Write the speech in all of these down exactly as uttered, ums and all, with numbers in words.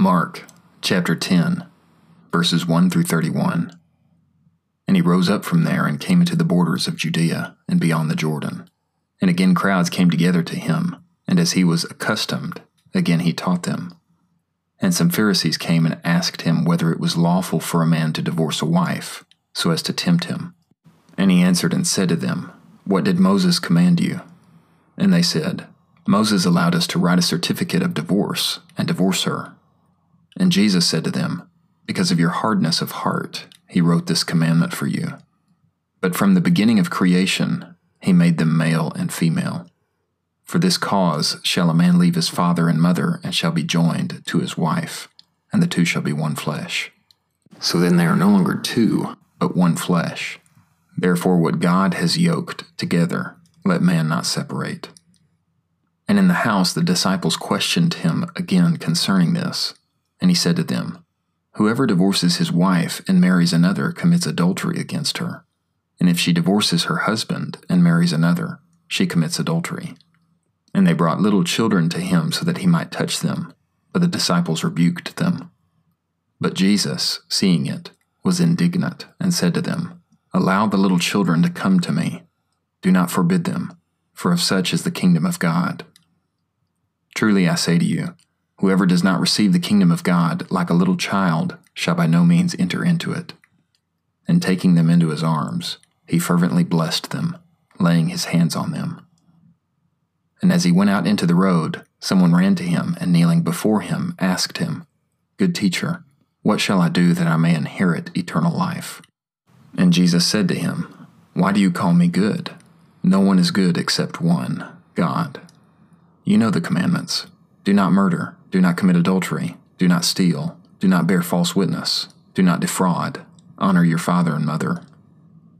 Mark chapter ten, verses one through thirty-one. And he rose up from there and came into the borders of Judea and beyond the Jordan. And again crowds came together to him, and as he was accustomed, again he taught them. And some Pharisees came and asked him whether it was lawful for a man to divorce a wife, so as to tempt him. And he answered and said to them, "What did Moses command you?" And they said, "Moses allowed us to write a certificate of divorce and divorce her." And Jesus said to them, "Because of your hardness of heart, he wrote this commandment for you. But from the beginning of creation, he made them male and female. For this cause shall a man leave his father and mother, and shall be joined to his wife, and the two shall be one flesh. So then they are no longer two, but one flesh. Therefore what God has yoked together, let man not separate." And in the house the disciples questioned him again concerning this. And he said to them, "Whoever divorces his wife and marries another commits adultery against her. And if she divorces her husband and marries another, she commits adultery." And they brought little children to him so that he might touch them, but the disciples rebuked them. But Jesus, seeing it, was indignant and said to them, "Allow the little children to come to me. Do not forbid them, for of such is the kingdom of God. Truly I say to you, whoever does not receive the kingdom of God like a little child shall by no means enter into it." And taking them into his arms, he fervently blessed them, laying his hands on them. And as he went out into the road, someone ran to him and kneeling before him asked him, "Good teacher, what shall I do that I may inherit eternal life?" And Jesus said to him, "Why do you call me good? No one is good except one, God. You know the commandments. Do not murder, do not commit adultery, do not steal, do not bear false witness, do not defraud, honor your father and mother."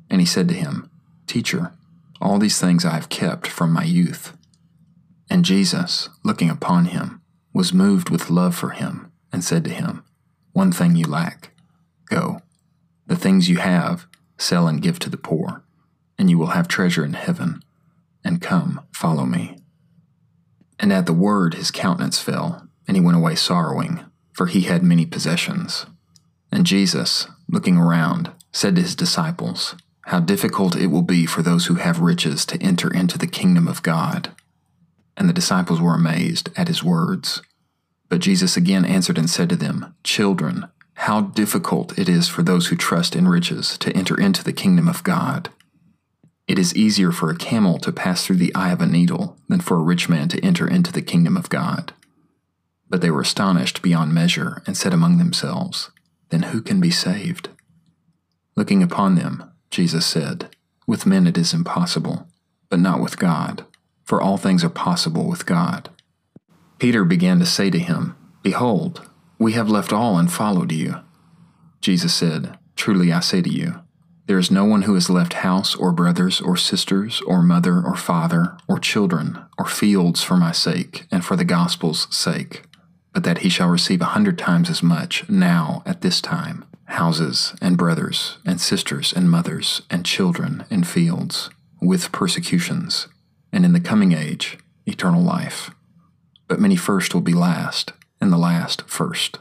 And he said to him, "Teacher, all these things I have kept from my youth." And Jesus, looking upon him, was moved with love for him and said to him, "One thing you lack. Go, the things you have, sell and give to the poor, and you will have treasure in heaven. And come, follow me." And at the word his countenance fell, and he went away sorrowing, for he had many possessions. And Jesus, looking around, said to his disciples, "How difficult it will be for those who have riches to enter into the kingdom of God." And the disciples were amazed at his words. But Jesus again answered and said to them, "Children, how difficult it is for those who trust in riches to enter into the kingdom of God. It is easier for a camel to pass through the eye of a needle than for a rich man to enter into the kingdom of God." But they were astonished beyond measure and said among themselves, "Then who can be saved?" Looking upon them, Jesus said, "With men it is impossible, but not with God, for all things are possible with God." Peter began to say to him, "Behold, we have left all and followed you." Jesus said, "Truly I say to you, there is no one who has left house or brothers or sisters or mother or father or children or fields for my sake and for the gospel's sake, but that he shall receive a hundred times as much now at this time, houses and brothers and sisters and mothers and children and fields, with persecutions, and in the coming age eternal life. But many first will be last, and the last first."